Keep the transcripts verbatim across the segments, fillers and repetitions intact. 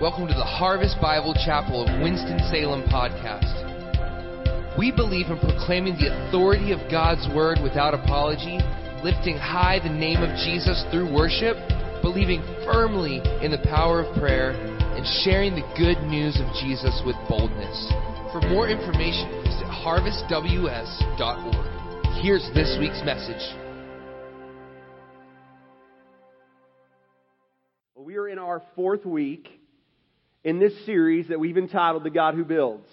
Welcome to the Harvest Bible Chapel of Winston-Salem podcast. We believe in proclaiming the authority of God's Word without apology, lifting high the name of Jesus through worship, believing firmly in the power of prayer, and sharing the good news of Jesus with boldness. For more information, visit Harvest W S dot org. Here's this week's message. Well, we are in our fourth week in this series that we've entitled The God Who Builds,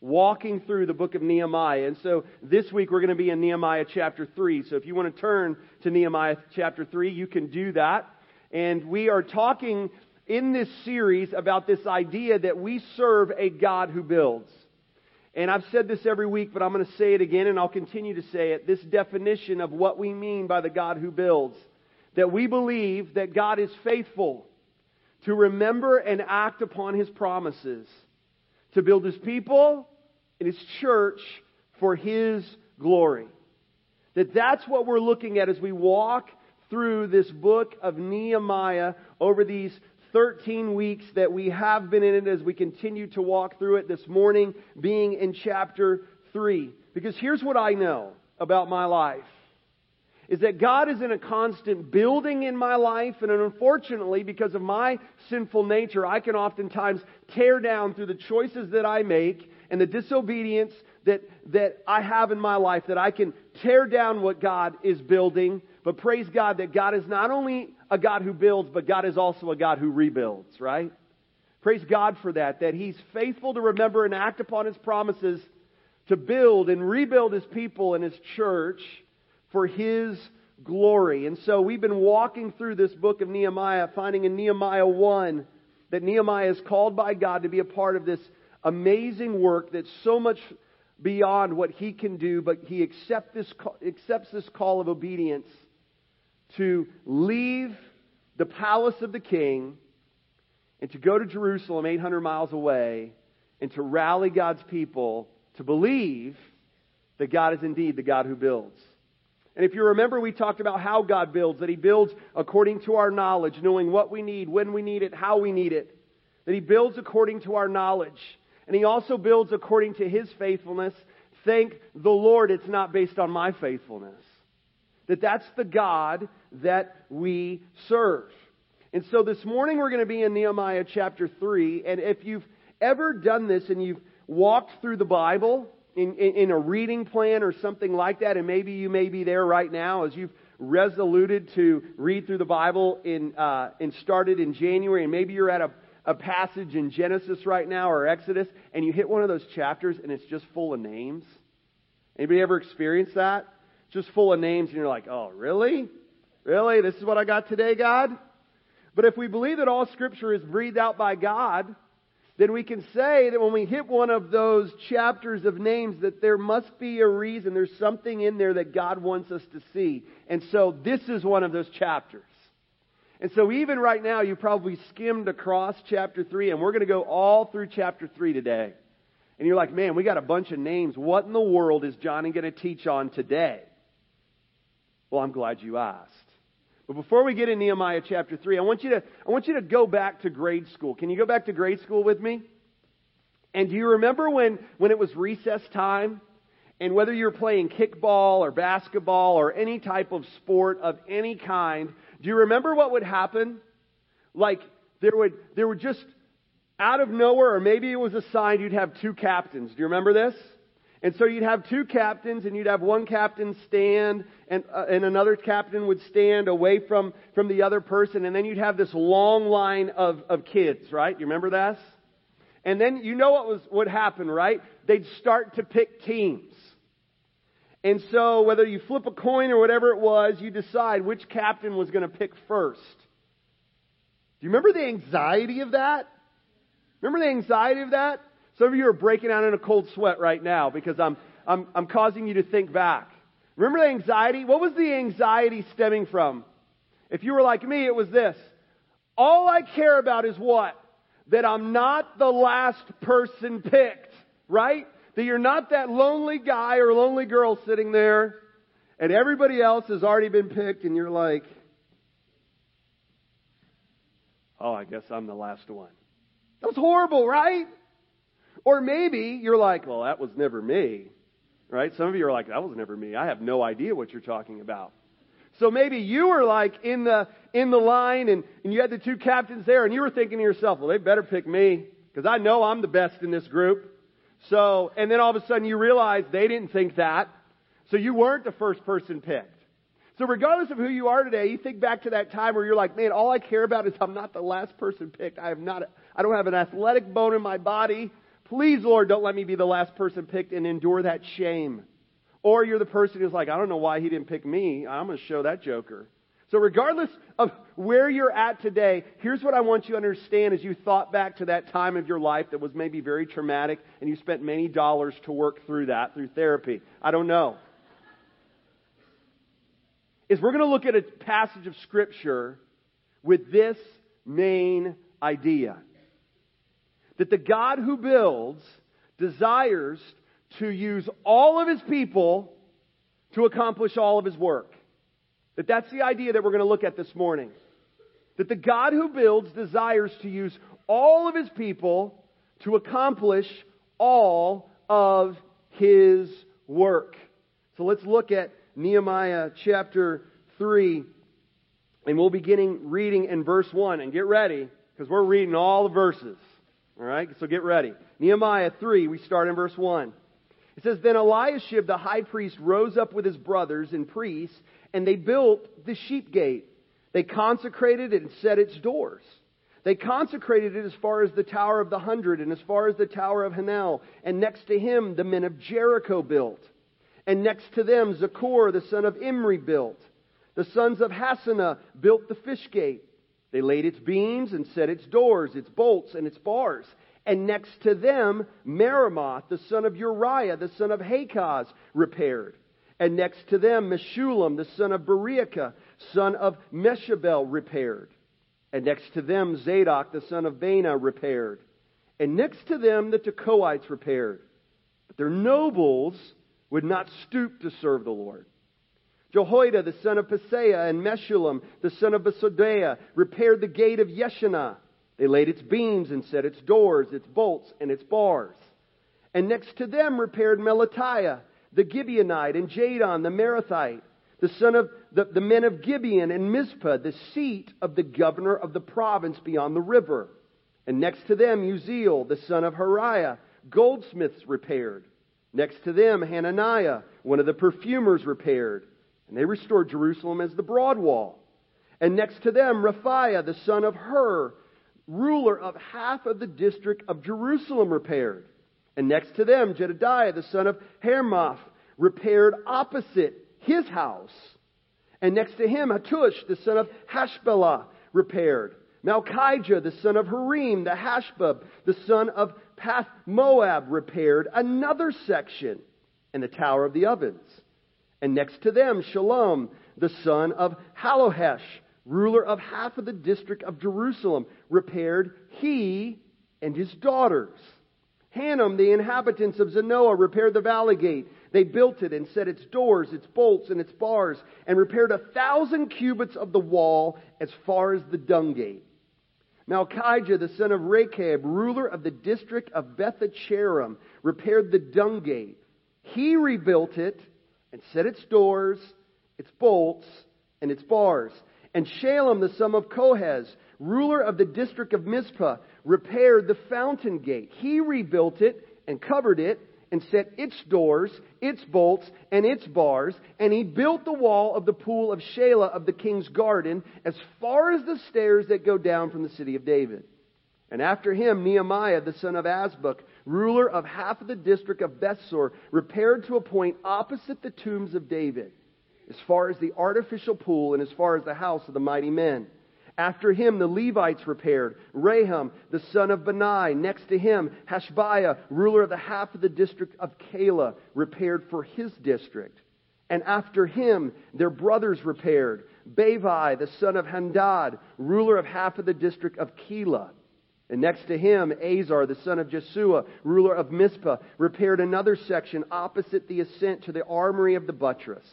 walking through the book of Nehemiah. And so this week we're going to be in Nehemiah chapter three. So if you want to turn to Nehemiah chapter three, you can do that. And we are talking in this series about this idea that we serve a God who builds. And I've said this every week, but I'm going to say it again, and I'll continue to say it. This definition of what we mean by the God who builds, that we believe that God is faithful to remember and act upon His promises, to build His people and His church for His glory. That that's what we're looking at as we walk through this book of Nehemiah over these thirteen weeks that we have been in it as we continue to walk through it this morning, being in chapter three. Because here's what I know about my life. Is that God is in a constant building in my life, and unfortunately, because of my sinful nature, I can oftentimes tear down through the choices that I make and the disobedience that, that I have in my life, that I can tear down what God is building. But praise God that God is not only a God who builds, but God is also a God who rebuilds, right? Praise God for that, that He's faithful to remember and act upon His promises to build and rebuild His people and His church for His glory. And so we've been walking through this book of Nehemiah, finding in Nehemiah one that Nehemiah is called by God to be a part of this amazing work that's so much beyond what he can do, but he accept this, accepts this call of obedience to leave the palace of the king and to go to Jerusalem eight hundred miles away and to rally God's people to believe that God is indeed the God who builds. And if you remember, we talked about how God builds, that He builds according to our knowledge, knowing what we need, when we need it, how we need it. That He builds according to our knowledge. And He also builds according to His faithfulness. Thank the Lord it's not based on my faithfulness. That that's the God that we serve. And so this morning we're going to be in Nehemiah chapter three. And if you've ever done this and you've walked through the Bible In, in, in a reading plan or something like that, and maybe you may be there right now as you've resoluted to read through the Bible in, uh, and started in January, and maybe you're at a, a passage in Genesis right now or Exodus, and you hit one of those chapters and it's just full of names. Anybody ever experienced that? Just full of names, and you're like, oh, really? Really? This is what I got today, God? But if we believe that all Scripture is breathed out by God, then we can say that when we hit one of those chapters of names, that there must be a reason. There's something in there that God wants us to see. And so this is one of those chapters. And so even right now, you probably skimmed across chapter three, and we're going to go all through chapter three today. And you're like, man, we got a bunch of names. What in the world is Johnny going to teach on today? Well, I'm glad you asked. But before we get in Nehemiah chapter three, I want you to I want you to go back to grade school. Can you go back to grade school with me? And do you remember when, when it was recess time? And whether you're playing kickball or basketball or any type of sport of any kind, do you remember what would happen? Like there would there would just out of nowhere, or maybe it was a sign, you'd have two captains. Do you remember this? And so you'd have two captains, and you'd have one captain stand, and uh, and another captain would stand away from, from the other person. And then you'd have this long line of, of kids, right? You remember that? And then you know what was would happen, right? They'd start to pick teams. And so whether you flip a coin or whatever it was, you decide which captain was going to pick first. Do you remember the anxiety of that? Remember the anxiety of that? Some of you are breaking out in a cold sweat right now because I'm I'm I'm causing you to think back. Remember the anxiety? What was the anxiety stemming from? If you were like me, it was this. All I care about is what? That I'm not the last person picked, right? That you're not that lonely guy or lonely girl sitting there and everybody else has already been picked and you're like, oh, I guess I'm the last one. That was horrible, right? Or maybe you're like, well, that was never me, right? Some of you are like, that was never me. I have no idea what you're talking about. So maybe you were like in the in the line and, and you had the two captains there and you were thinking to yourself, well, they better pick me because I know I'm the best in this group. So, and then all of a sudden you realize they didn't think that. So you weren't the first person picked. So regardless of who you are today, you think back to that time where you're like, man, all I care about is I'm not the last person picked. I have not, I don't have an athletic bone in my body. Please, Lord, don't let me be the last person picked and endure that shame. Or you're the person who's like, I don't know why he didn't pick me. I'm going to show that joker. So regardless of where you're at today, here's what I want you to understand as you thought back to that time of your life that was maybe very traumatic and you spent many dollars to work through that, through therapy. I don't know. Is we're going to look at a passage of Scripture with this main idea. That the God who builds desires to use all of His people to accomplish all of His work. That that's the idea that we're going to look at this morning. That the God who builds desires to use all of His people to accomplish all of His work. So let's look at Nehemiah chapter three, and we'll be getting reading in verse one. And get ready, because we're reading all the verses. All right, so get ready. Nehemiah three, we start in verse one. It says, Then Eliashib the high priest rose up with his brothers and priests, and they built the sheep gate. They consecrated it and set its doors. They consecrated it as far as the Tower of the Hundred and as far as the Tower of Hananel. And next to him the men of Jericho built. And next to them, Zakor, the son of Imri, built. The sons of Hassanah built the fish gate. They laid its beams and set its doors, its bolts, and its bars. And next to them, Merimoth, the son of Uriah, the son of Hakaz, repaired. And next to them, Meshulam, the son of Bereacah, son of Meshabel, repaired. And next to them, Zadok, the son of Bana, repaired. And next to them, the Tekoites repaired. But their nobles would not stoop to serve the Lord. Jehoiada, the son of Paseah, and Meshulam, the son of Basodeah, repaired the gate of Jeshanah. They laid its beams and set its doors, its bolts, and its bars. And next to them repaired Melatiah, the Gibeonite, and Jadon, the Merimothite, the son of the, the men of Gibeon, and Mizpah, the seat of the governor of the province beyond the river. And next to them Uziel, the son of Hariah, goldsmiths repaired. Next to them, Hananiah, one of the perfumers, repaired. And they restored Jerusalem as the broad wall. And next to them, Raphaiah, the son of Hur, ruler of half of the district of Jerusalem, repaired. And next to them, Jedidiah, the son of Hermoth, repaired opposite his house. And next to him, Hattush, the son of Hashbela, repaired. Malchijah, the son of Harim, the Hashbub, the son of Path Moab, repaired another section and the Tower of the Ovens. And next to them, Shalom, the son of Halohesh, ruler of half of the district of Jerusalem, repaired he and his daughters. Hanum, the inhabitants of Zanoah, repaired the valley gate. They built it and set its doors, its bolts, and its bars, and repaired a thousand cubits of the wall as far as the dung gate. Malchijah, the son of Rechab, ruler of the district of Bethacheram, repaired the dung gate. He rebuilt it and set its doors, its bolts, and its bars. And Shalem, the son of Kohez, ruler of the district of Mizpah, repaired the fountain gate. He rebuilt it and covered it and set its doors, its bolts, and its bars. And he built the wall of the pool of Shelah of the king's garden as far as the stairs that go down from the city of David. And after him, Nehemiah, the son of Azbuk, ruler of half of the district of Bethsor, repaired to a point opposite the tombs of David, as far as the artificial pool and as far as the house of the mighty men. After him, the Levites repaired. Raham, the son of Bani. Next to him, Hashbiah, ruler of the half of the district of Calah, repaired for his district. And after him, their brothers repaired. Bavai, the son of Handad, ruler of half of the district of Calah. And next to him, Azar, the son of Jesua, ruler of Mizpah, repaired another section opposite the ascent to the armory of the buttress.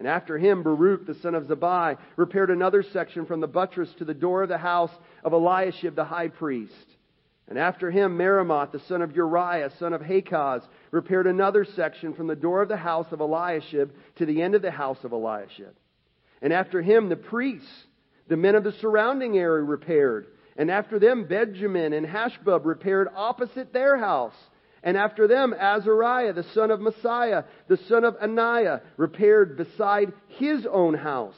And after him, Baruch, the son of Zabai, repaired another section from the buttress to the door of the house of Eliashib the high priest. And after him, Merimoth, the son of Uriah, son of Hakaz, repaired another section from the door of the house of Eliashib to the end of the house of Eliashib. And after him, the priests, the men of the surrounding area repaired. And after them, Benjamin and Hashbub repaired opposite their house. And after them, Azariah, the son of Messiah, the son of Ananiah, repaired beside his own house.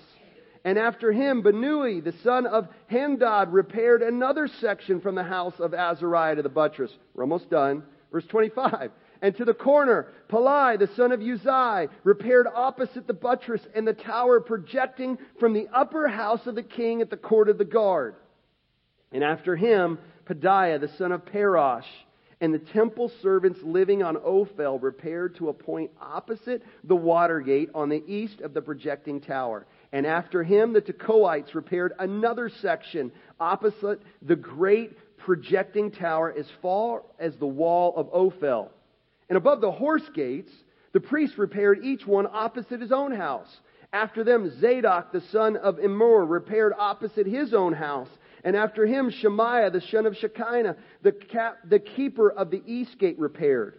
And after him, Benui, the son of Hamdad, repaired another section from the house of Azariah to the buttress. We're almost done. Verse twenty-five. And to the corner, Palai, the son of Uzai, repaired opposite the buttress and the tower projecting from the upper house of the king at the court of the guard. And after him, Pedaiah, the son of Perosh, and the temple servants living on Ophel repaired to a point opposite the water gate on the east of the projecting tower. And after him, the Tekoites repaired another section opposite the great projecting tower as far as the wall of Ophel. And above the horse gates, the priests repaired each one opposite his own house. After them, Zadok, the son of Imri, repaired opposite his own house. And after him, Shemaiah, the son of Shekinah, the, cap, the keeper of the east gate, repaired.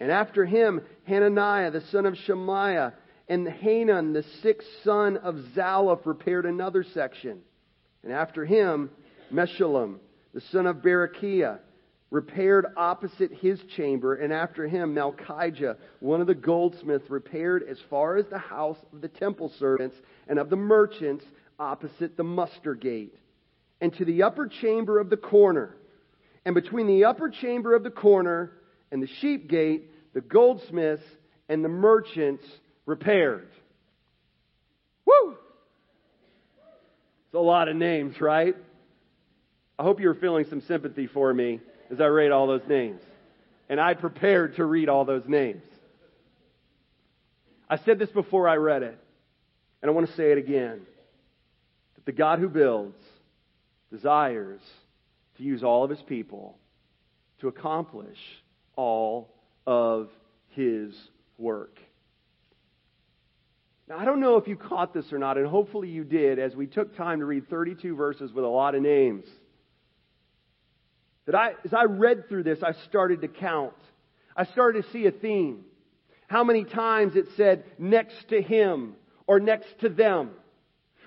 And after him, Hananiah, the son of Shemaiah, and Hanan, the sixth son of Zalaph, repaired another section. And after him, Meshulam, the son of Bereacah, repaired opposite his chamber. And after him, Malchijah, one of the goldsmiths, repaired as far as the house of the temple servants and of the merchants opposite the muster gate. And to the upper chamber of the corner. And between the upper chamber of the corner and the sheep gate, the goldsmiths and the merchants repaired. Woo! It's a lot of names, right? I hope you're feeling some sympathy for me as I read all those names. And I prepared to read all those names. I said this before I read it, and I want to say it again. That the God who builds desires to use all of his people to accomplish all of his work. Now, I don't know if you caught this or not, and hopefully you did, as we took time to read thirty-two verses with a lot of names. That I, as I read through this, I started to count. I started to see a theme. How many times it said, next to him, or next to them.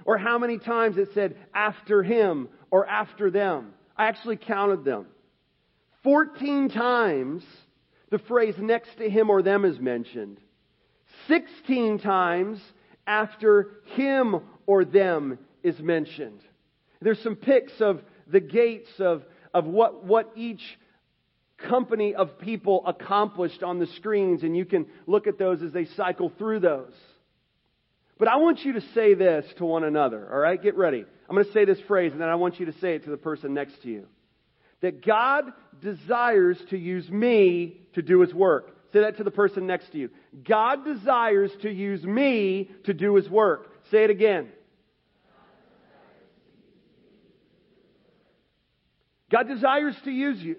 Or how many times it said, after him, or after them. I actually counted them. Fourteen times the phrase next to him or them is mentioned. Sixteen times after him or them is mentioned. There's some pics of the gates of, of what, what each company of people accomplished on the screens, and you can look at those as they cycle through those. But I want you to say this to one another, all right? Get ready. I'm going to say this phrase, and then I want you to say it to the person next to you. That God desires to use me to do his work. Say that to the person next to you. God desires to use me to do his work. Say it again. God desires to use you.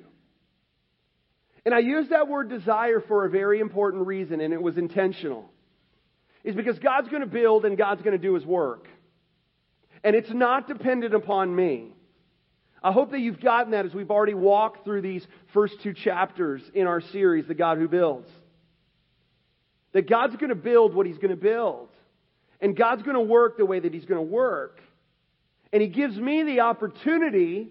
And I use that word desire for a very important reason, and it was intentional. It's because God's going to build and God's going to do his work. And it's not dependent upon me. I hope that you've gotten that as we've already walked through these first two chapters in our series, The God Who Builds. That God's going to build what he's going to build. And God's going to work the way that he's going to work. And he gives me the opportunity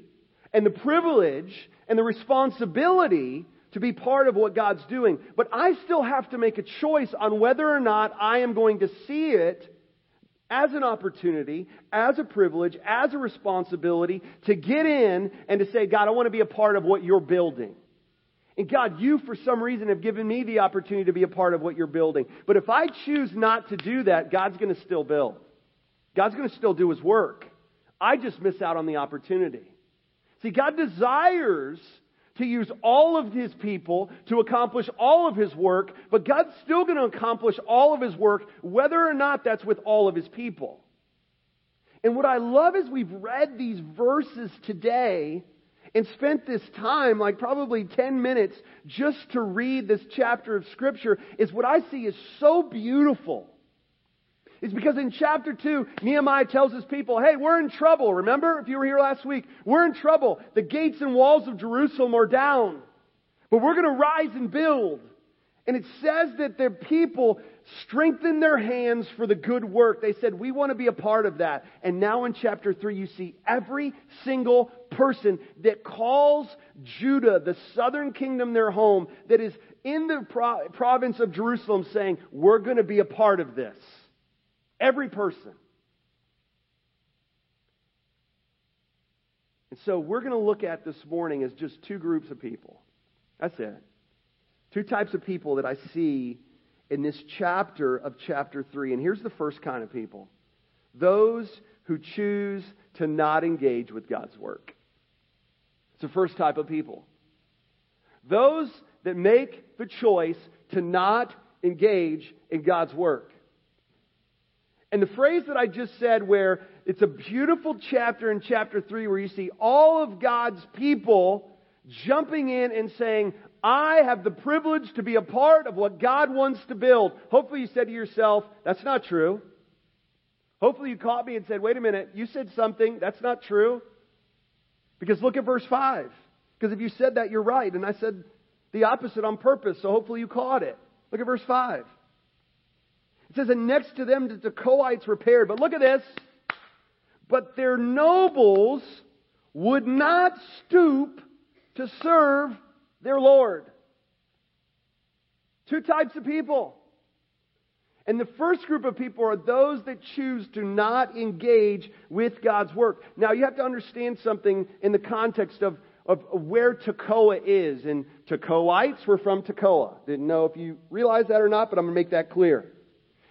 and the privilege and the responsibility to be part of what God's doing. But I still have to make a choice on whether or not I am going to see it as an opportunity, as a privilege, as a responsibility to get in and to say, God, I want to be a part of what you're building. And God, you for some reason have given me the opportunity to be a part of what you're building. But if I choose not to do that, God's going to still build. God's going to still do his work. I just miss out on the opportunity. See, God desires to use all of his people to accomplish all of his work, but God's still going to accomplish all of his work, whether or not that's with all of his people. And what I love is we've read these verses today and spent this time, like probably ten minutes, just to read this chapter of Scripture, is what I see is so beautiful. is because in chapter two, Nehemiah tells his people, hey, we're in trouble. Remember, if you were here last week, we're in trouble. The gates and walls of Jerusalem are down, but we're going to rise and build. And it says that their people strengthened their hands for the good work. They said, we want to be a part of that. And now in chapter three, you see every single person that calls Judah, the southern kingdom, their home, that is in the pro- province of Jerusalem, saying, we're going to be a part of this. Every person. And so we're going to look at this morning as just two groups of people. That's it. Two types of people that I see in this chapter of chapter three. And here's the first kind of people. Those who choose to not engage with God's work. It's the first type of people. Those that make the choice to not engage in God's work. And the phrase that I just said, where it's a beautiful chapter in chapter three where you see all of God's people jumping in and saying, I have the privilege to be a part of what God wants to build. Hopefully you said to yourself, that's not true. Hopefully you caught me and said, wait a minute, you said something, that's not true. Because look at verse five. Because if you said that, you're right. And I said the opposite on purpose, so hopefully you caught it. Look at verse five. It says, and next to them the Tekoites repaired. But look at this. But their nobles would not stoop to serve their Lord. Two types of people. And the first group of people are those that choose to not engage with God's work. Now you have to understand something in the context of, of where Tekoa is. And Tekoites were from Tekoa. Didn't know if you realize that or not, but I'm going to make that clear.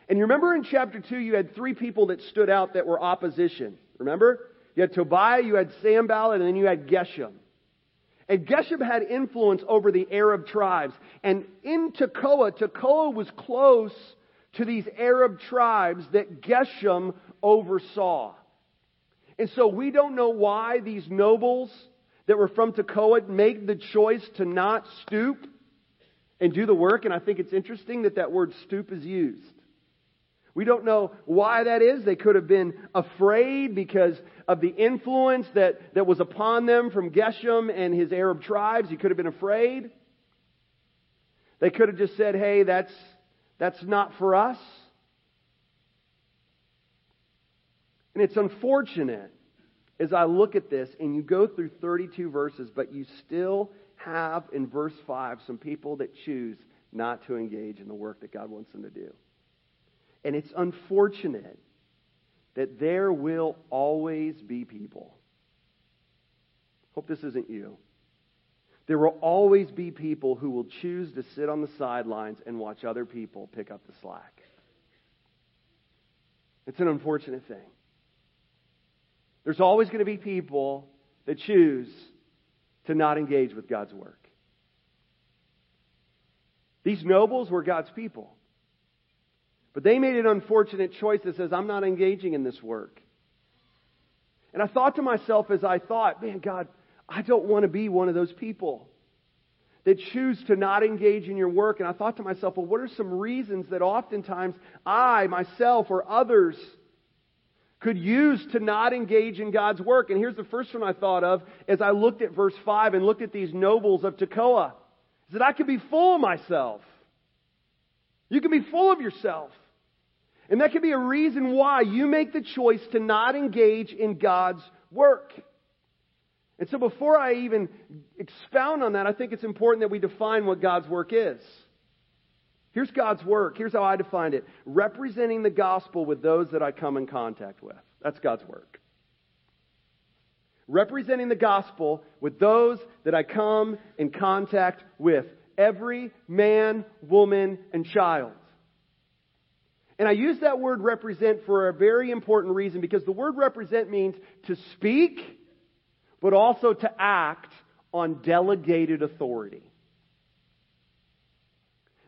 And you remember in chapter two you had three people that stood out that were opposition. Remember? You had Tobiah, you had Sanballat, and then you had Geshem. And Geshem had influence over the Arab tribes. And in Tekoa, Tekoa was close to these Arab tribes that Geshem oversaw. And so we don't know why these nobles that were from Tekoa made the choice to not stoop and do the work. And I think it's interesting that that word stoop is used. We don't know why that is. They could have been afraid because of the influence that, that was upon them from Geshem and his Arab tribes. He could have been afraid. They could have just said, hey, that's, that's not for us. And it's unfortunate as I look at this, and you go through thirty-two verses, but you still have in verse five some people that choose not to engage in the work that God wants them to do. And it's unfortunate that there will always be people. Hope this isn't you. There will always be people who will choose to sit on the sidelines and watch other people pick up the slack. It's an unfortunate thing. There's always going to be people that choose to not engage with God's work. These nobles were God's people. But they made an unfortunate choice that says, I'm not engaging in this work. And I thought to myself as I thought, man, God, I don't want to be one of those people that choose to not engage in your work. And I thought to myself, well, what are some reasons that oftentimes I, myself, or others could use to not engage in God's work? And here's the first one I thought of as I looked at verse five and looked at these nobles of Tekoa. Is that I could be full of myself. You can be full of yourself. And that can be a reason why you make the choice to not engage in God's work. And so before I even expound on that, I think it's important that we define what God's work is. Here's God's work. Here's how I defined it. Representing the gospel with those that I come in contact with. That's God's work. Representing the gospel with those that I come in contact with. Every man, woman, and child. And I use that word represent for a very important reason, because the word represent means to speak, but also to act on delegated authority.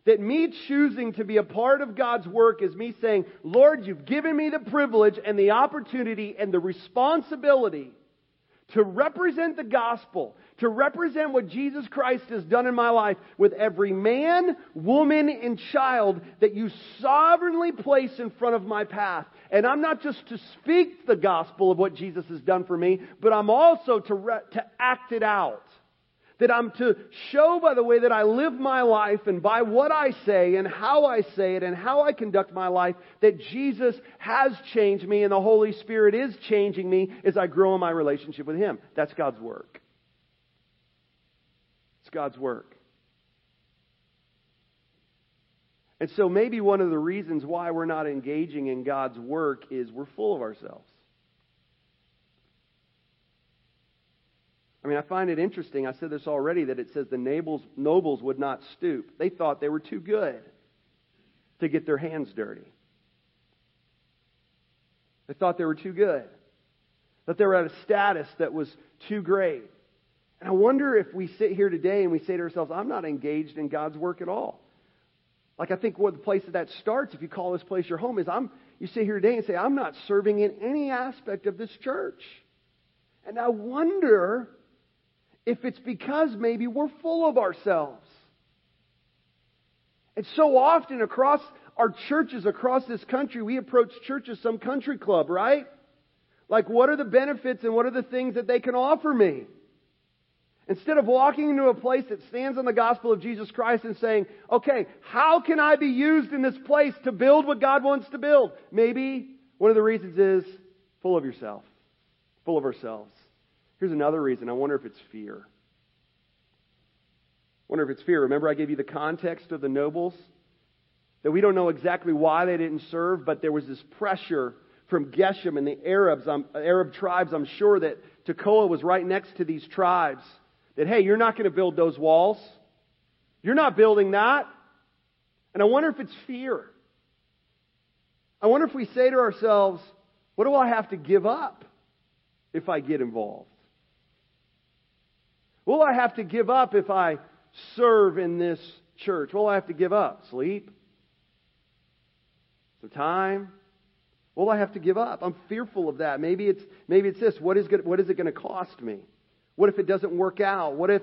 That me choosing to be a part of God's work is me saying, Lord, you've given me the privilege and the opportunity and the responsibility to represent the gospel, to represent what Jesus Christ has done in my life with every man, woman, and child that you sovereignly place in front of my path. And I'm not just to speak the gospel of what Jesus has done for me, but I'm also to re- to act it out. That I'm to show by the way that I live my life and by what I say and how I say it and how I conduct my life that Jesus has changed me and the Holy Spirit is changing me as I grow in my relationship with Him. That's God's work. It's God's work. And so maybe one of the reasons why we're not engaging in God's work is we're full of ourselves. I mean, I find it interesting, I said this already, that it says the nobles, nobles would not stoop. They thought they were too good to get their hands dirty. They thought they were too good. That they were at a status that was too great. And I wonder if we sit here today and we say to ourselves, I'm not engaged in God's work at all. Like I think what the place that that starts, if you call this place your home, is I'm. You sit here today and say, I'm not serving in any aspect of this church. And I wonder if it's because maybe we're full of ourselves. And so often across our churches, across this country, we approach church as some country club, right? Like, what are the benefits and what are the things that they can offer me? Instead of walking into a place that stands on the gospel of Jesus Christ and saying, okay, how can I be used in this place to build what God wants to build? Maybe one of the reasons is full of yourself, full of ourselves. Here's another reason. I wonder if it's fear. I wonder if it's fear. Remember, I gave you the context of the nobles, that we don't know exactly why they didn't serve, but there was this pressure from Geshem and the Arabs, um, Arab tribes. I'm sure that Tekoa was right next to these tribes. That, hey, you're not going to build those walls. You're not building that. And I wonder if it's fear. I wonder if we say to ourselves, what do I have to give up if I get involved? Will I have to give up if I serve in this church? Will I have to give up sleep? Some time? Will I have to give up? I'm fearful of that. Maybe it's maybe it's this. What is good, what is it going to cost me? What if it doesn't work out? What if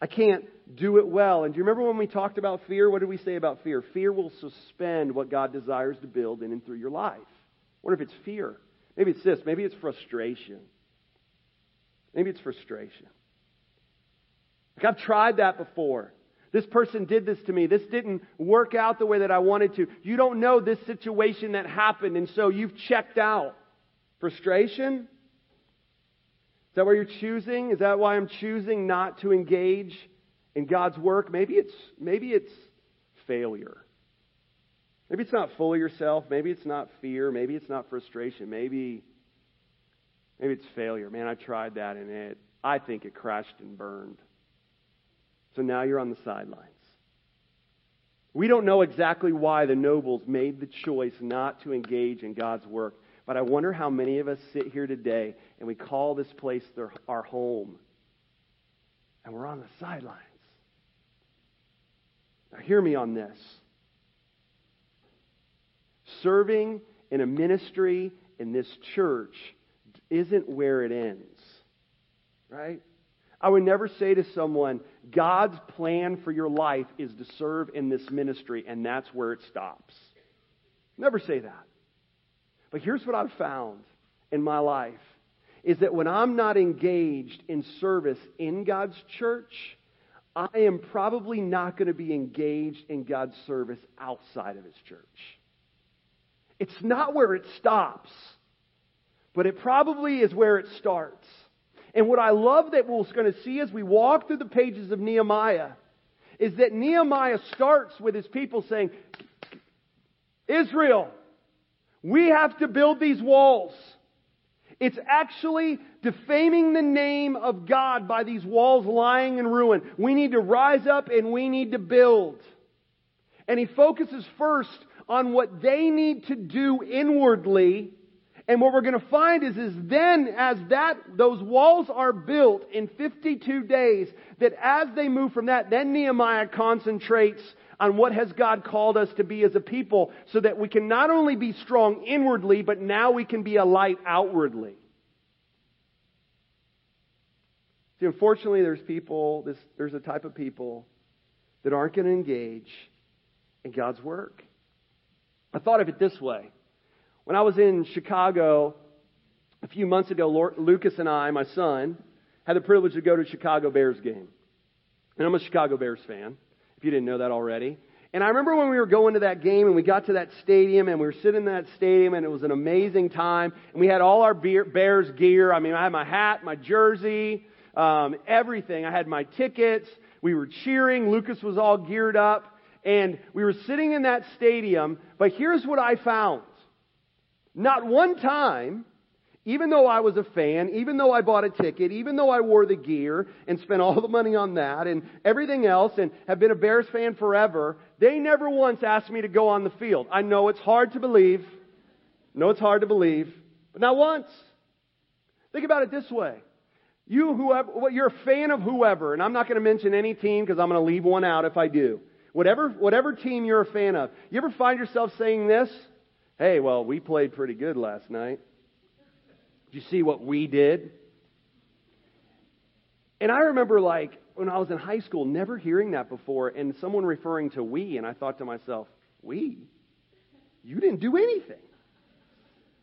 I can't do it well? And do you remember when we talked about fear? What did we say about fear? Fear will suspend what God desires to build in and through your life. I wonder if it's fear. Maybe it's this. Maybe it's frustration. Maybe it's frustration. Like, I've tried that before. This person did this to me. This didn't work out the way that I wanted to. You don't know this situation that happened, and so you've checked out. Frustration? Is that why you're choosing? Is that why I'm choosing not to engage in God's work? Maybe it's maybe it's failure. Maybe it's not full of yourself. Maybe it's not fear. Maybe it's not frustration. Maybe, maybe it's failure. Man, I tried that, and it I think it crashed and burned. So now you're on the sidelines. We don't know exactly why the nobles made the choice not to engage in God's work, but I wonder how many of us sit here today and we call this place their, our home, and we're on the sidelines. Now hear me on this. Serving in a ministry in this church isn't where it ends, right? I would never say to someone, God's plan for your life is to serve in this ministry, and that's where it stops. Never say that. But here's what I've found in my life, is that when I'm not engaged in service in God's church, I am probably not going to be engaged in God's service outside of His church. It's not where it stops, but it probably is where it starts. And what I love that we're going to see as we walk through the pages of Nehemiah is that Nehemiah starts with his people saying, Israel, we have to build these walls. It's actually defaming the name of God by these walls lying in ruin. We need to rise up and we need to build. And he focuses first on what they need to do inwardly. And what we're going to find is, is then as that those walls are built in fifty-two days, that as they move from that, then Nehemiah concentrates on what has God called us to be as a people, so that we can not only be strong inwardly, but now we can be a light outwardly. See, unfortunately, there's people, this, there's a type of people that aren't going to engage in God's work. I thought of it this way. When I was in Chicago a few months ago, Lucas and I, my son, had the privilege to go to a Chicago Bears game. And I'm a Chicago Bears fan, if you didn't know that already. And I remember when we were going to that game and we got to that stadium and we were sitting in that stadium and it was an amazing time. And we had all our beer, Bears gear. I mean, I had my hat, my jersey, um, everything. I had my tickets. We were cheering. Lucas was all geared up. And we were sitting in that stadium. But here's what I found. Not one time, even though I was a fan, even though I bought a ticket, even though I wore the gear and spent all the money on that and everything else and have been a Bears fan forever, they never once asked me to go on the field. I know it's hard to believe. I know it's hard to believe. But not once. Think about it this way. You, whoever, well, you're a fan of whoever, and I'm not going to mention any team because I'm going to leave one out if I do. Whatever, whatever team you're a fan of, you ever find yourself saying this? Hey, well, we played pretty good last night. Did you see what we did? And I remember, like, when I was in high school, never hearing that before, and someone referring to we, and I thought to myself, we? You didn't do anything.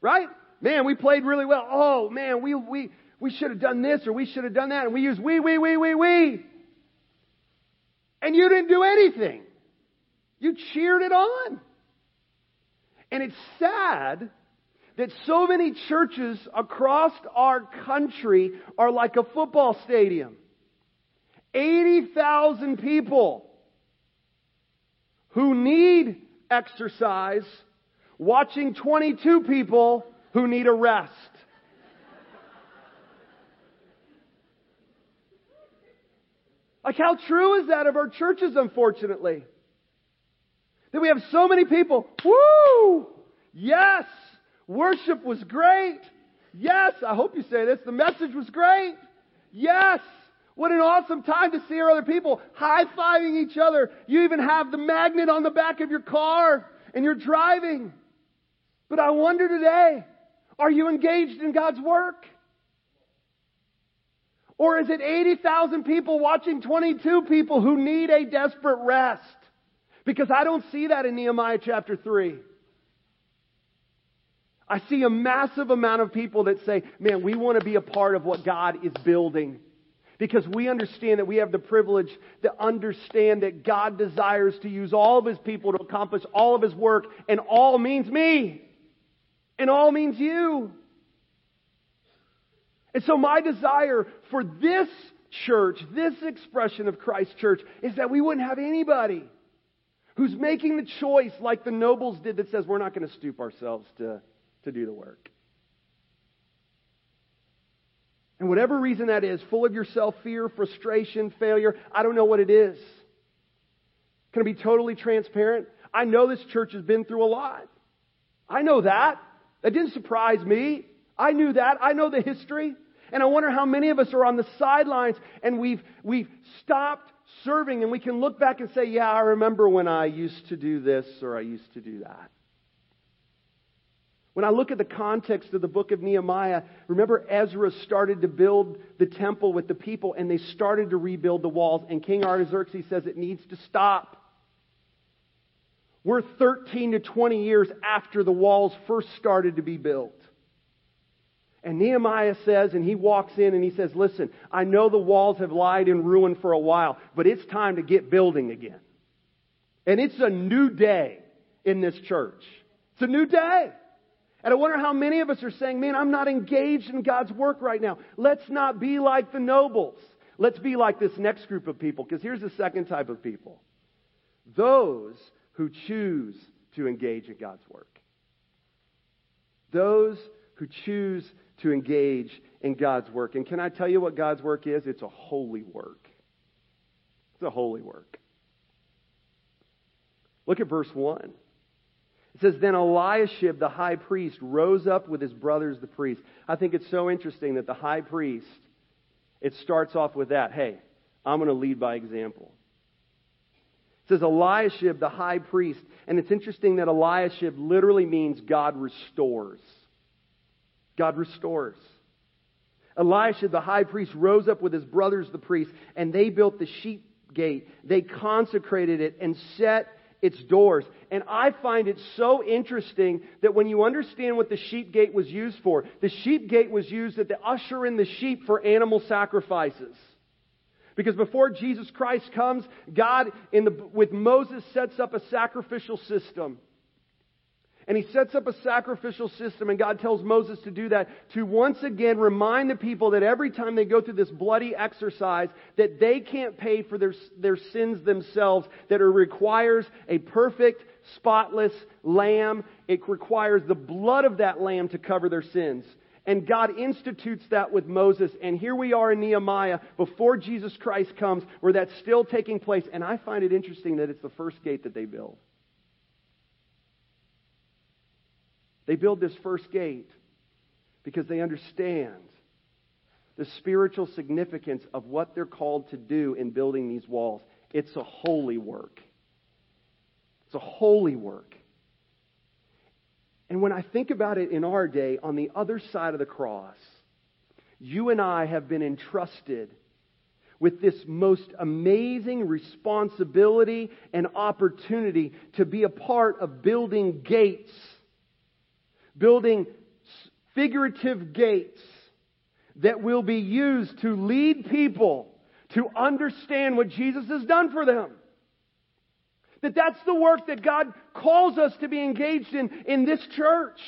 Right? Man, we played really well. Oh, man, we we we should have done this, or we should have done that, and we used we, we, we, we, we. And you didn't do anything. You cheered it on. And it's sad that so many churches across our country are like a football stadium. eighty thousand people who need exercise watching twenty-two people who need a rest. Like, how true is that of our churches, unfortunately? That we have so many people, woo, yes, worship was great. Yes, I hope you say this. The message was great. Yes, what an awesome time to see our other people high-fiving each other. You even have the magnet on the back of your car and you're driving. But I wonder today, are you engaged in God's work? Or is it eighty thousand people watching twenty-two people who need a desperate rest? Because I don't see that in Nehemiah chapter three. I see a massive amount of people that say, man, we want to be a part of what God is building. Because we understand that we have the privilege to understand that God desires to use all of His people to accomplish all of His work. And all means me. And all means you. And so my desire for this church, this expression of Christ's church, is that we wouldn't have anybody who's making the choice like the nobles did that says we're not going to stoop ourselves to to do the work. And whatever reason that is, full of your self-fear, frustration, failure, I don't know what it is. Can I be totally transparent? I know this church has been through a lot. I know that. That didn't surprise me. I knew that. I know the history. And I wonder how many of us are on the sidelines and we've we've stopped serving and we can look back and say, yeah, I remember when I used to do this or I used to do that. When I look at the context of the book of Nehemiah, remember Ezra started to build the temple with the people and they started to rebuild the walls. And King Artaxerxes says it needs to stop. We're thirteen to twenty years after the walls first started to be built. And Nehemiah says, and he walks in and he says, listen, I know the walls have lied in ruin for a while, but it's time to get building again. And it's a new day in this church. It's a new day. And I wonder how many of us are saying, man, I'm not engaged in God's work right now. Let's not be like the nobles. Let's be like this next group of people. Because here's the second type of people. Those who choose to engage in God's work. Those who choose to engage in God's work. And can I tell you what God's work is? It's a holy work. It's a holy work. Look at verse one. It says, then Eliashib, the high priest, rose up with his brothers, the priests. I think it's so interesting that the high priest, it starts off with that. Hey, I'm going to lead by example. It says Eliashib, the high priest. And it's interesting that Eliashib literally means God restores. God restores. Eliashib the high priest rose up with his brothers the priests, and they built the sheep gate. They consecrated it and set its doors. And I find it so interesting that when you understand what the sheep gate was used for, the sheep gate was used to usher in the sheep for animal sacrifices. Because before Jesus Christ comes, God in the, with Moses sets up a sacrificial system. And he sets up a sacrificial system, and God tells Moses to do that, to once again remind the people that every time they go through this bloody exercise, that they can't pay for their, their sins themselves, that it requires a perfect, spotless lamb. It requires the blood of that lamb to cover their sins. And God institutes that with Moses. And here we are in Nehemiah, before Jesus Christ comes, where that's still taking place. And I find it interesting that it's the first gate that they build. They build this first gate because they understand the spiritual significance of what they're called to do in building these walls. It's a holy work. It's a holy work. And when I think about it in our day, on the other side of the cross, you and I have been entrusted with this most amazing responsibility and opportunity to be a part of building gates. Building figurative gates that will be used to lead people to understand what Jesus has done for them. That that's the work that God calls us to be engaged in in this church.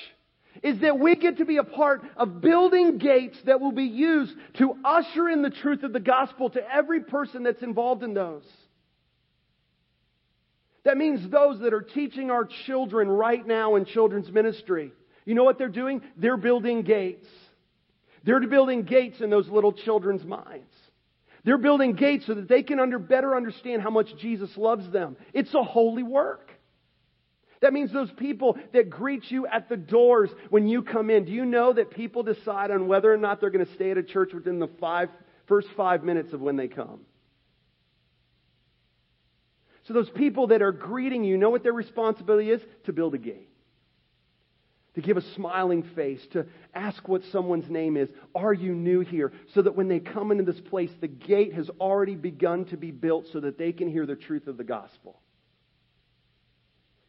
Is that we get to be a part of building gates that will be used to usher in the truth of the gospel to every person that's involved in those. That means those that are teaching our children right now in children's ministry. You know what they're doing? They're building gates. They're building gates in those little children's minds. They're building gates so that they can under, better understand how much Jesus loves them. It's a holy work. That means those people that greet you at the doors when you come in. Do you know that people decide on whether or not they're going to stay at a church within the five, first five minutes of when they come? So those people that are greeting you, know what their responsibility is? To build a gate. To give a smiling face, to ask what someone's name is. Are you new here? So that when they come into this place, the gate has already begun to be built so that they can hear the truth of the gospel.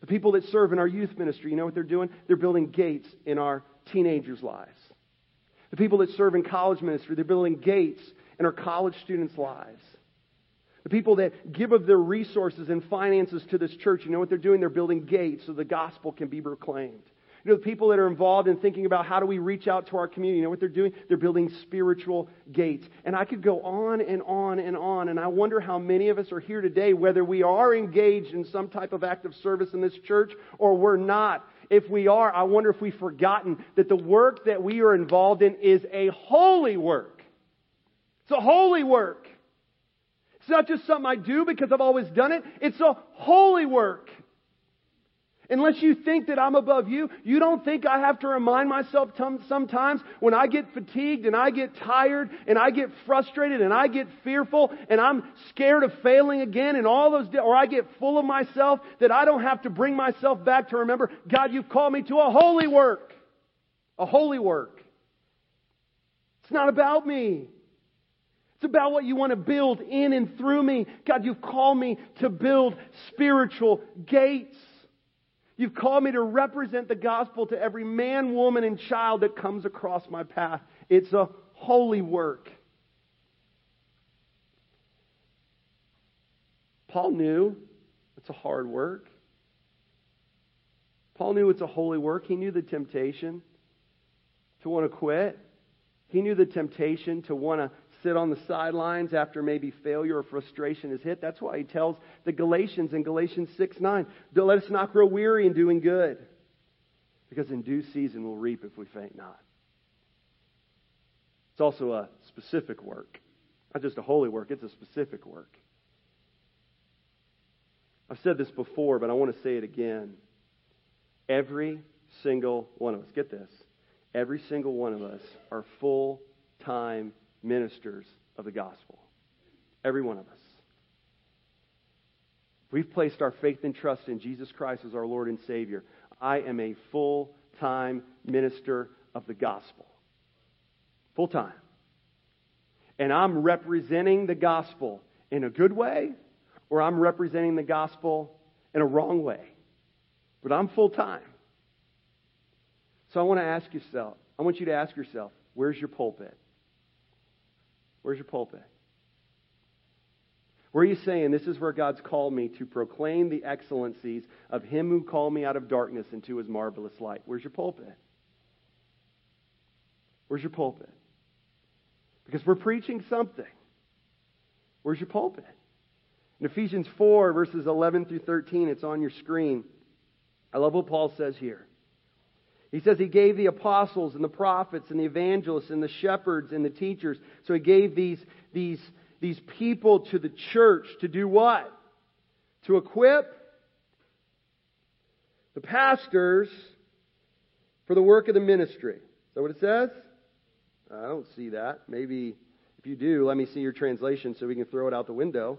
The people that serve in our youth ministry, you know what they're doing? They're building gates in our teenagers' lives. The people that serve in college ministry, they're building gates in our college students' lives. The people that give of their resources and finances to this church, you know what they're doing? They're building gates so the gospel can be proclaimed. You know, the people that are involved in thinking about how do we reach out to our community, you know what they're doing? They're building spiritual gates. And I could go on and on and on, and I wonder how many of us are here today, whether we are engaged in some type of active service in this church or we're not. If we are, I wonder if we've forgotten that the work that we are involved in is a holy work. It's a holy work. It's not just something I do because I've always done it. It's a holy work. Unless you think that I'm above you, you don't think I have to remind myself sometimes when I get fatigued and I get tired and I get frustrated and I get fearful and I'm scared of failing again and all those, or I get full of myself, that I don't have to bring myself back to remember, God, you've called me to a holy work. A holy work. It's not about me. It's about what you want to build in and through me. God, you've called me to build spiritual gates. You've called me to represent the gospel to every man, woman, and child that comes across my path. It's a holy work. Paul knew it's a hard work. Paul knew it's a holy work. He knew the temptation to want to quit. He knew the temptation to want to sit on the sidelines after maybe failure or frustration is hit. That's why he tells the Galatians in Galatians six nine, let us not grow weary in doing good, because in due season we'll reap if we faint not. It's also a specific work. Not just a holy work, it's a specific work. I've said this before, but I want to say it again. Every single one of us, get this, every single one of us are full-time ministers of the gospel. Every one of us. We've placed our faith and trust in Jesus Christ as our Lord and Savior. I am a full-time minister of the gospel. Full-time. and I'm representing the gospel in a good way, or I'm representing the gospel in a wrong way. But I'm full time. So I want to ask yourself, I want you to ask yourself, where's your pulpit? Where's your pulpit? Where are you saying, this is where God's called me to proclaim the excellencies of him who called me out of darkness into his marvelous light? Where's your pulpit? Where's your pulpit? Because we're preaching something. Where's your pulpit? In Ephesians four, verses eleven through thirteen, it's on your screen. I love what Paul says here. He says he gave the apostles and the prophets and the evangelists and the shepherds and the teachers. So he gave these, these, these people to the church to do what? To equip the pastors for the work of the ministry. Is that what it says? I don't see that. Maybe if you do, let me see your translation so we can throw it out the window.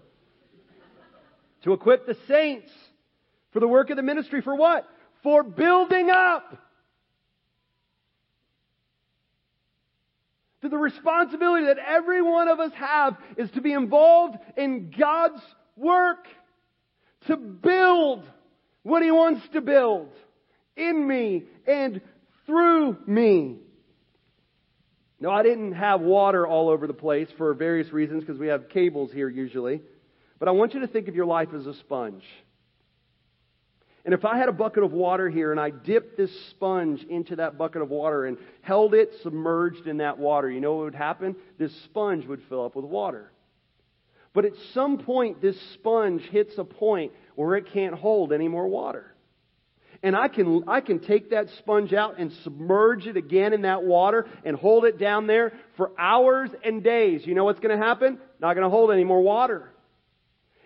To equip the saints for the work of the ministry. For what? For building up to the responsibility that every one of us have is to be involved in God's work. To build what He wants to build in me and through me. No, I didn't have water all over the place for various reasons because we have cables here usually. But I want you to think of your life as a sponge. And if I had a bucket of water here and I dipped this sponge into that bucket of water and held it submerged in that water, you know what would happen? This sponge would fill up with water. But at some point, this sponge hits a point where it can't hold any more water. And I can I can take that sponge out and submerge it again in that water and hold it down there for hours and days. You know what's going to happen? Not going to hold any more water.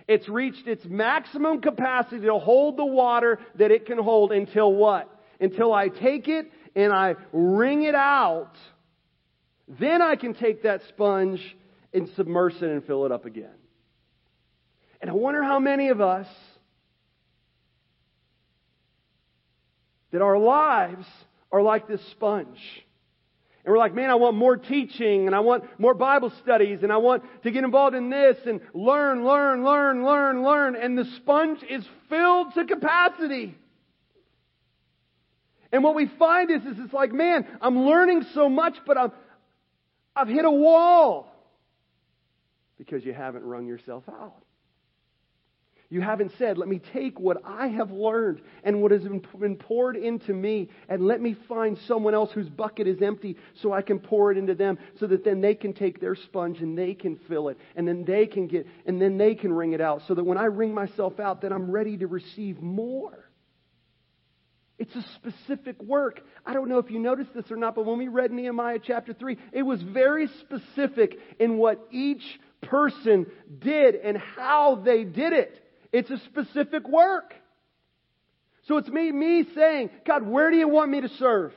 It's reached its maximum capacity to hold the water that it can hold until what? Until I take it and I wring it out. Then I can take that sponge and submerge it and fill it up again. And I wonder how many of us that our lives are like this sponge. And we're like, man, I want more teaching, and I want more Bible studies, and I want to get involved in this, and learn, learn, learn, learn, learn. And the sponge is filled to capacity. And what we find is, is it's like, man, I'm learning so much, but I'm, I've hit a wall. Because you haven't wrung yourself out. You haven't said, let me take what I have learned and what has been poured into me and let me find someone else whose bucket is empty so I can pour it into them so that then they can take their sponge and they can fill it and then they can get and then they can wring it out so that when I wring myself out, then I'm ready to receive more. It's a specific work. I don't know if you noticed this or not, but when we read Nehemiah chapter three, it was very specific in what each person did and how they did it. It's a specific work. So it's me, me saying, God, where do you want me to serve?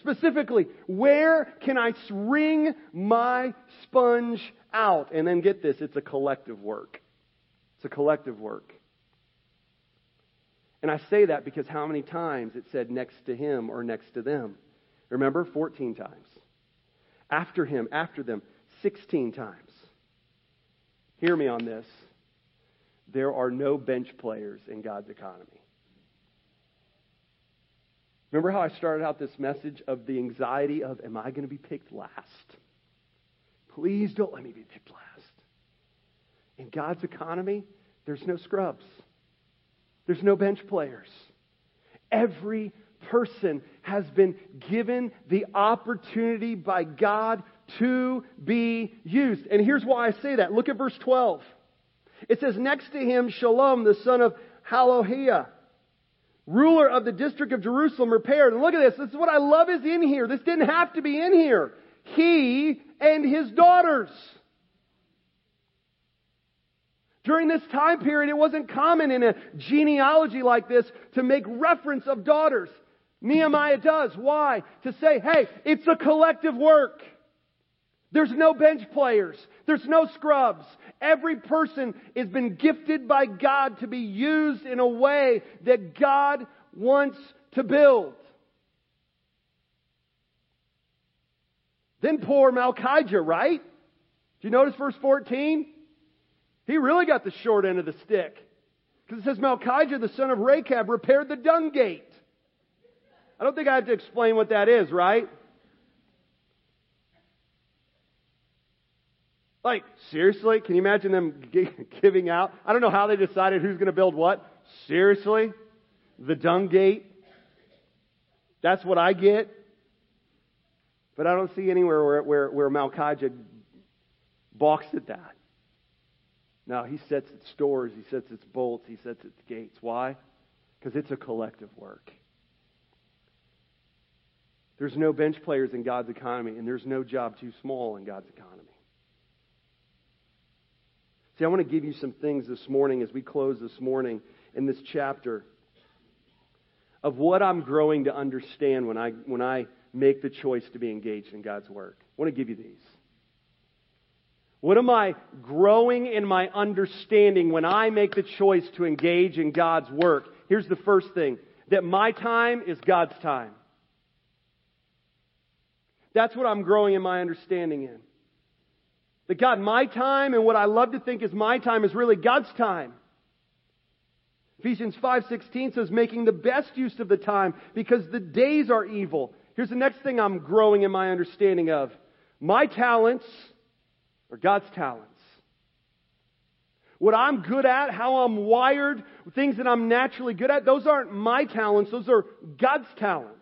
Specifically, where can I wring my sponge out? And then get this, it's a collective work. It's a collective work. And I say that because how many times it said next to him or next to them? Remember, fourteen times. After him, after them, sixteen times. Hear me on this. There are no bench players in God's economy. Remember how I started out this message of the anxiety of, am I going to be picked last? Please don't let me be picked last. In God's economy, there's no scrubs. There's no bench players. Every person has been given the opportunity by God to be used. And here's why I say that. Look at verse twelve. It says, next to him, Shalom, the son of Halohiah, ruler of the district of Jerusalem, repaired. And look at this. This is what I love is in here. This didn't have to be in here. He and his daughters. During this time period, it wasn't common in a genealogy like this to make reference of daughters. Nehemiah does. Why? To say, hey, it's a collective work. There's no bench players. There's no scrubs. Every person has been gifted by God to be used in a way that God wants to build. Then poor Malchijah, right? Do you notice verse fourteen? He really got the short end of the stick. Because it says, Malchijah, the son of Rechab, repaired the dung gate. I don't think I have to explain what that is, right? Like, seriously? Can you imagine them g- giving out? I don't know how they decided who's going to build what. Seriously? The dung gate? That's what I get. But I don't see anywhere where, where, where Malchijah balks at that. No, he sets its doors, he sets its bolts, he sets its gates. Why? Because it's a collective work. There's no bench players in God's economy, and there's no job too small in God's economy. See, I want to give you some things this morning as we close this morning in this chapter of what I'm growing to understand when I when I make the choice to be engaged in God's work. I want to give you these. What am I growing in my understanding when I make the choice to engage in God's work? Here's the first thing, that my time is God's time. That's what I'm growing in my understanding in. That God, my time and what I love to think is my time is really God's time. Ephesians five sixteen says, making the best use of the time because the days are evil. Here's the next thing I'm growing in my understanding of. My talents are God's talents. What I'm good at, how I'm wired, things that I'm naturally good at, those aren't my talents. Those are God's talents.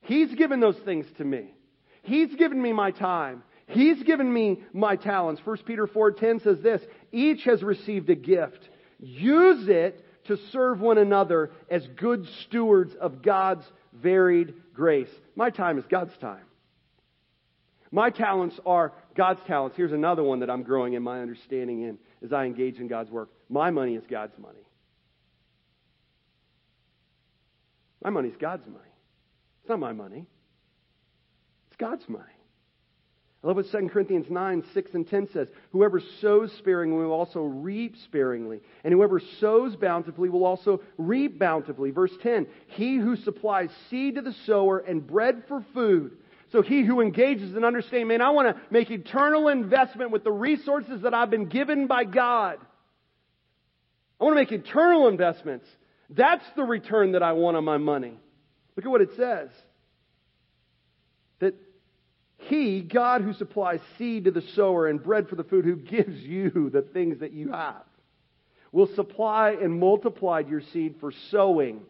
He's given those things to me. He's given me my time. He's given me my talents. First Peter four ten says this, each has received a gift. Use it to serve one another as good stewards of God's varied grace. My time is God's time. My talents are God's talents. Here's another one that I'm growing in my understanding in as I engage in God's work. My money is God's money. My money is God's money. It's not my money. It's God's money. I love what Second Corinthians nine, six and ten says. Whoever sows sparingly will also reap sparingly. And whoever sows bountifully will also reap bountifully. Verse ten, he who supplies seed to the sower and bread for food. So he who engages and understands, man, I want to make eternal investment with the resources that I've been given by God. I want to make eternal investments. That's the return that I want on my money. Look at what it says. That He, God, who supplies seed to the sower and bread for the food, who gives you the things that you have, will supply and multiply your seed for sowing.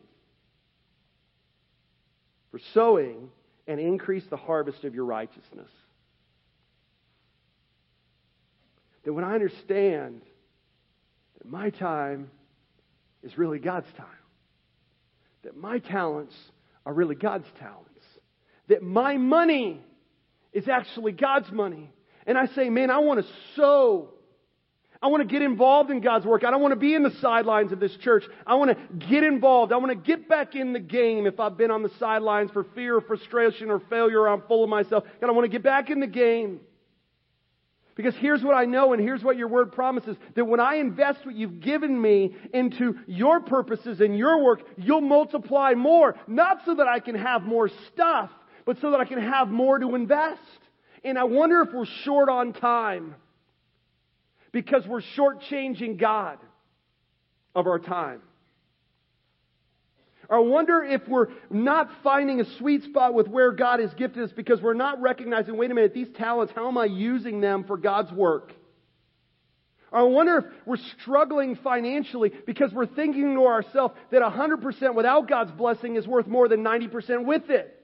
For sowing and increase the harvest of your righteousness. That when I understand that my time is really God's time, that my talents are really God's talents, that my money is actually God's money. And I say, man, I want to sow. I want to get involved in God's work. I don't want to be in the sidelines of this church. I want to get involved. I want to get back in the game if I've been on the sidelines for fear or frustration or failure or I'm full of myself. God, I want to get back in the game. Because here's what I know and here's what your word promises. That when I invest what you've given me into your purposes and your work, you'll multiply more. Not so that I can have more stuff, but so that I can have more to invest. And I wonder if we're short on time because we're shortchanging God of our time. Or I wonder if we're not finding a sweet spot with where God has gifted us because we're not recognizing, wait a minute, these talents, how am I using them for God's work? Or I wonder if we're struggling financially because we're thinking to ourselves that one hundred percent without God's blessing is worth more than ninety percent with it.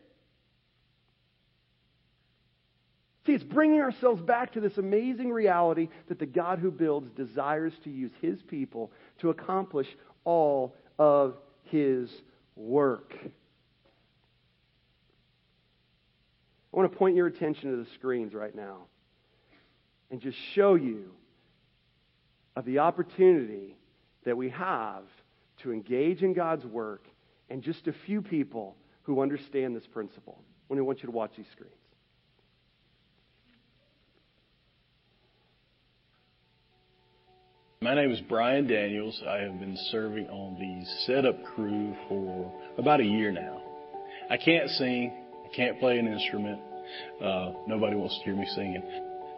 See, it's bringing ourselves back to this amazing reality that the God who builds desires to use His people to accomplish all of His work. I want to point your attention to the screens right now and just show you of the opportunity that we have to engage in God's work and just a few people who understand this principle. I want you to watch these screens. My name is Brian Daniels. I have been serving on the setup crew for about a year now. I can't sing. I can't play an instrument. Uh, nobody wants to hear me singing.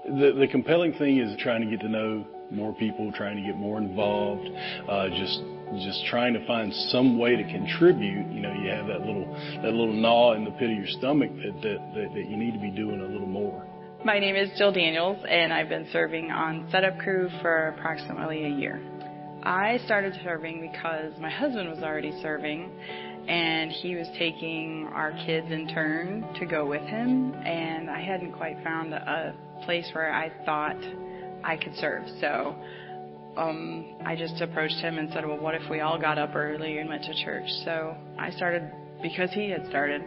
The, the compelling thing is trying to get to know more people, trying to get more involved, uh, just just trying to find some way to contribute. You know, you have that little that little gnaw in the pit of your stomach that that, that, that you need to be doing a little more. My name is Jill Daniels, and I've been serving on setup crew for approximately a year. I started serving because my husband was already serving, and he was taking our kids in turn to go with him, and I hadn't quite found a place where I thought I could serve. So um, I just approached him and said, well, what if we all got up early and went to church? So I started because he had started.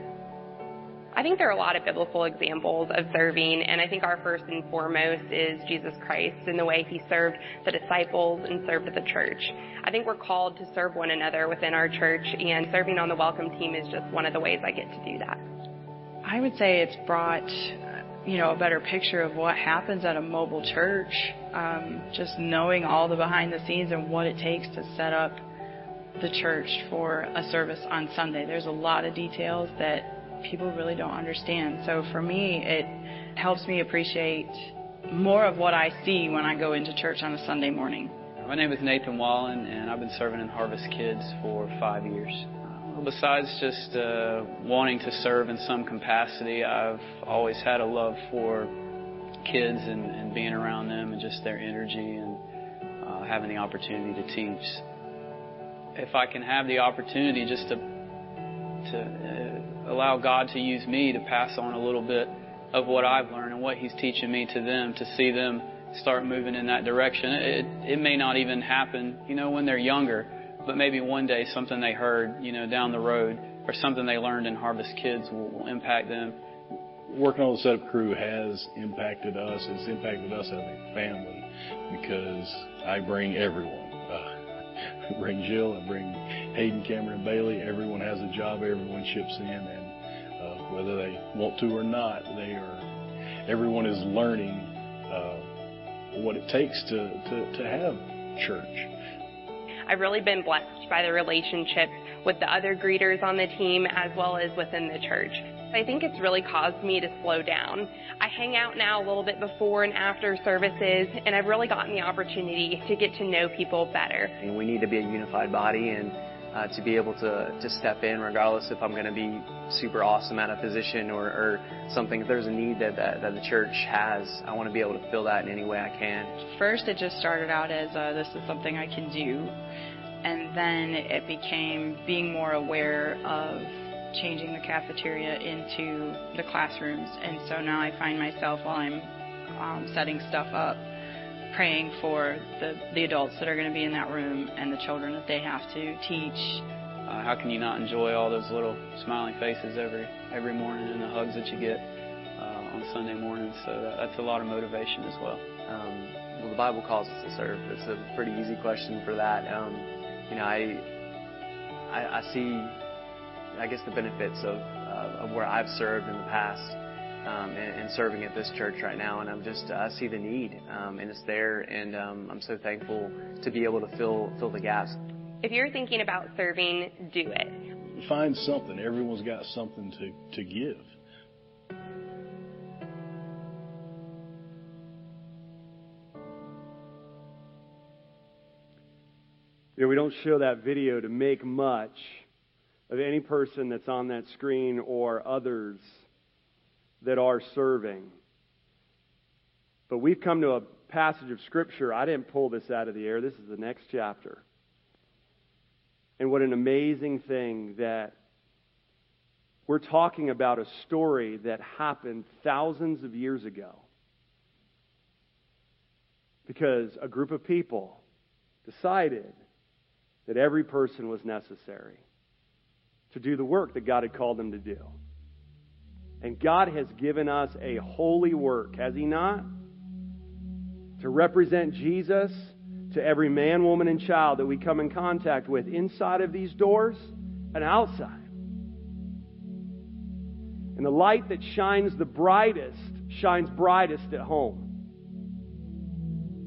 I think there are a lot of biblical examples of serving, and I think our first and foremost is Jesus Christ and the way he served the disciples and served the church. I think we're called to serve one another within our church, and serving on the welcome team is just one of the ways I get to do that. I would say it's brought, you know, a better picture of what happens at a mobile church, um, just knowing all the behind the scenes and what it takes to set up the church for a service on Sunday. There's a lot of details that people really don't understand. So for me, it helps me appreciate more of what I see when I go into church on a Sunday morning. My name is Nathan Wallen, and I've been serving in Harvest Kids for five years. Besides just uh, wanting to serve in some capacity, I've always had a love for kids and, and being around them and just their energy and uh, having the opportunity to teach. If I can have the opportunity just to, to uh, allow God to use me to pass on a little bit of what I've learned and what he's teaching me to them, to see them start moving in that direction. It, it may not even happen, you know, when they're younger, but maybe one day something they heard, you know, down the road or something they learned in Harvest Kids will, will impact them. Working on the setup crew has impacted us. It's impacted us as a family because I bring everyone. Uh, I bring Jill, I bring Hayden, Cameron, Bailey. Everyone has a job, everyone ships in, and uh, whether they want to or not, they are. Everyone is learning uh, what it takes to, to, to have church. I've really been blessed by the relationships with the other greeters on the team as well as within the church. I think it's really caused me to slow down. I hang out now a little bit before and after services, and I've really gotten the opportunity to get to know people better. And we need to be a unified body, and uh, to be able to, to step in regardless if I'm going to be super awesome at a position or, or something. If there's a need that, that, that the church has, I want to be able to fill that in any way I can. First, it just started out as uh, this is something I can do, and then it became being more aware of changing the cafeteria into the classrooms, and so now I find myself while I'm um, setting stuff up, praying for the, the adults that are going to be in that room and the children that they have to teach. Uh, how can you not enjoy all those little smiling faces every every morning and the hugs that you get uh, on Sunday mornings? So that, that's a lot of motivation as well. Um, well, the Bible calls us to serve. It's a pretty easy question for that. Um, you know, I I, I see. I guess the benefits of, uh, of where I've served in the past um, and, and serving at this church right now, and I'm just uh, I see the need um, and it's there, and um, I'm so thankful to be able to fill fill the gaps. If you're thinking about serving, do it. Find something. Everyone's got something to, to give. Yeah, we don't show that video to make much of any person that's on that screen or others that are serving. But we've come to a passage of Scripture. I didn't pull this out of the air. This is the next chapter. And what an amazing thing that we're talking about a story that happened thousands of years ago. Because a group of people decided that every person was necessary to do the work that God had called them to do. And God has given us a holy work, has he not? To represent Jesus to every man, woman, and child that we come in contact with inside of these doors and outside. And the light that shines the brightest shines brightest at home.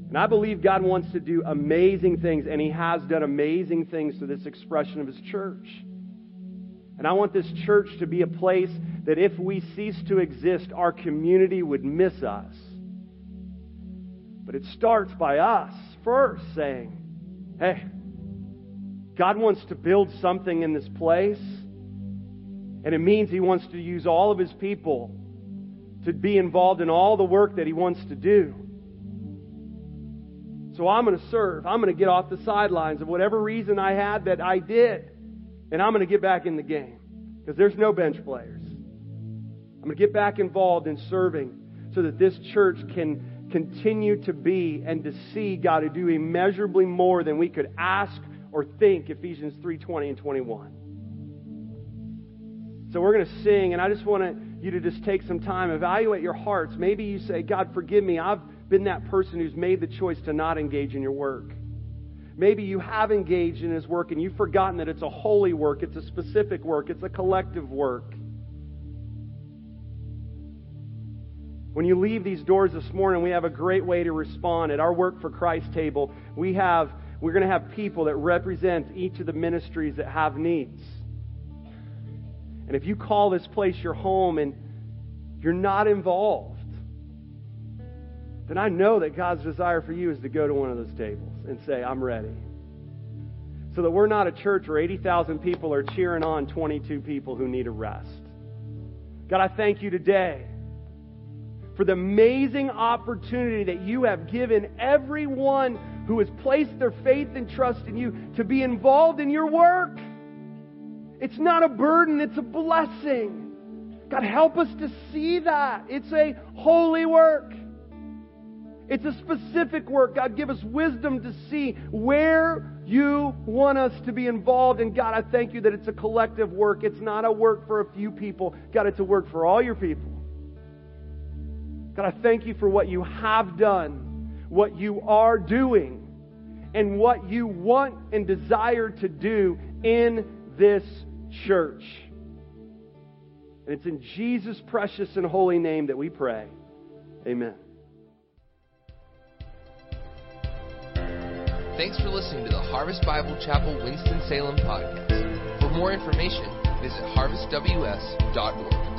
And I believe God wants to do amazing things, and he has done amazing things to this expression of his church. And I want this church to be a place that if we cease to exist, our community would miss us. But it starts by us first saying, hey, God wants to build something in this place. And it means He wants to use all of His people to be involved in all the work that He wants to do. So I'm going to serve. I'm going to get off the sidelines of whatever reason I had that I did. And I'm going to get back in the game. Because there's no bench players. I'm going to get back involved in serving so that this church can continue to be and to see God to do immeasurably more than we could ask or think, Ephesians three twenty and twenty-one. So we're going to sing, and I just want you to just take some time, evaluate your hearts. Maybe you say, God, forgive me. I've been that person who's made the choice to not engage in your work. Maybe you have engaged in His work and you've forgotten that it's a holy work, it's a specific work, it's a collective work. When you leave these doors this morning, we have a great way to respond. At our Work for Christ table, we have, we're going to have people that represent each of the ministries that have needs. And if you call this place your home and you're not involved, then I know that God's desire for you is to go to one of those tables and say, I'm ready. So that we're not a church where eighty thousand people are cheering on twenty-two people who need a rest. God, I thank you today for the amazing opportunity that you have given everyone who has placed their faith and trust in you to be involved in your work. It's not a burden, it's a blessing. God, help us to see that. It's a holy work. It's a specific work. God, give us wisdom to see where you want us to be involved. And God, I thank you that it's a collective work. It's not a work for a few people. God, it's a work for all your people. God, I thank you for what you have done, what you are doing, and what you want and desire to do in this church. And it's in Jesus' precious and holy name that we pray. Amen. Thanks for listening to the Harvest Bible Chapel Winston-Salem podcast. For more information, visit harvest w s dot org.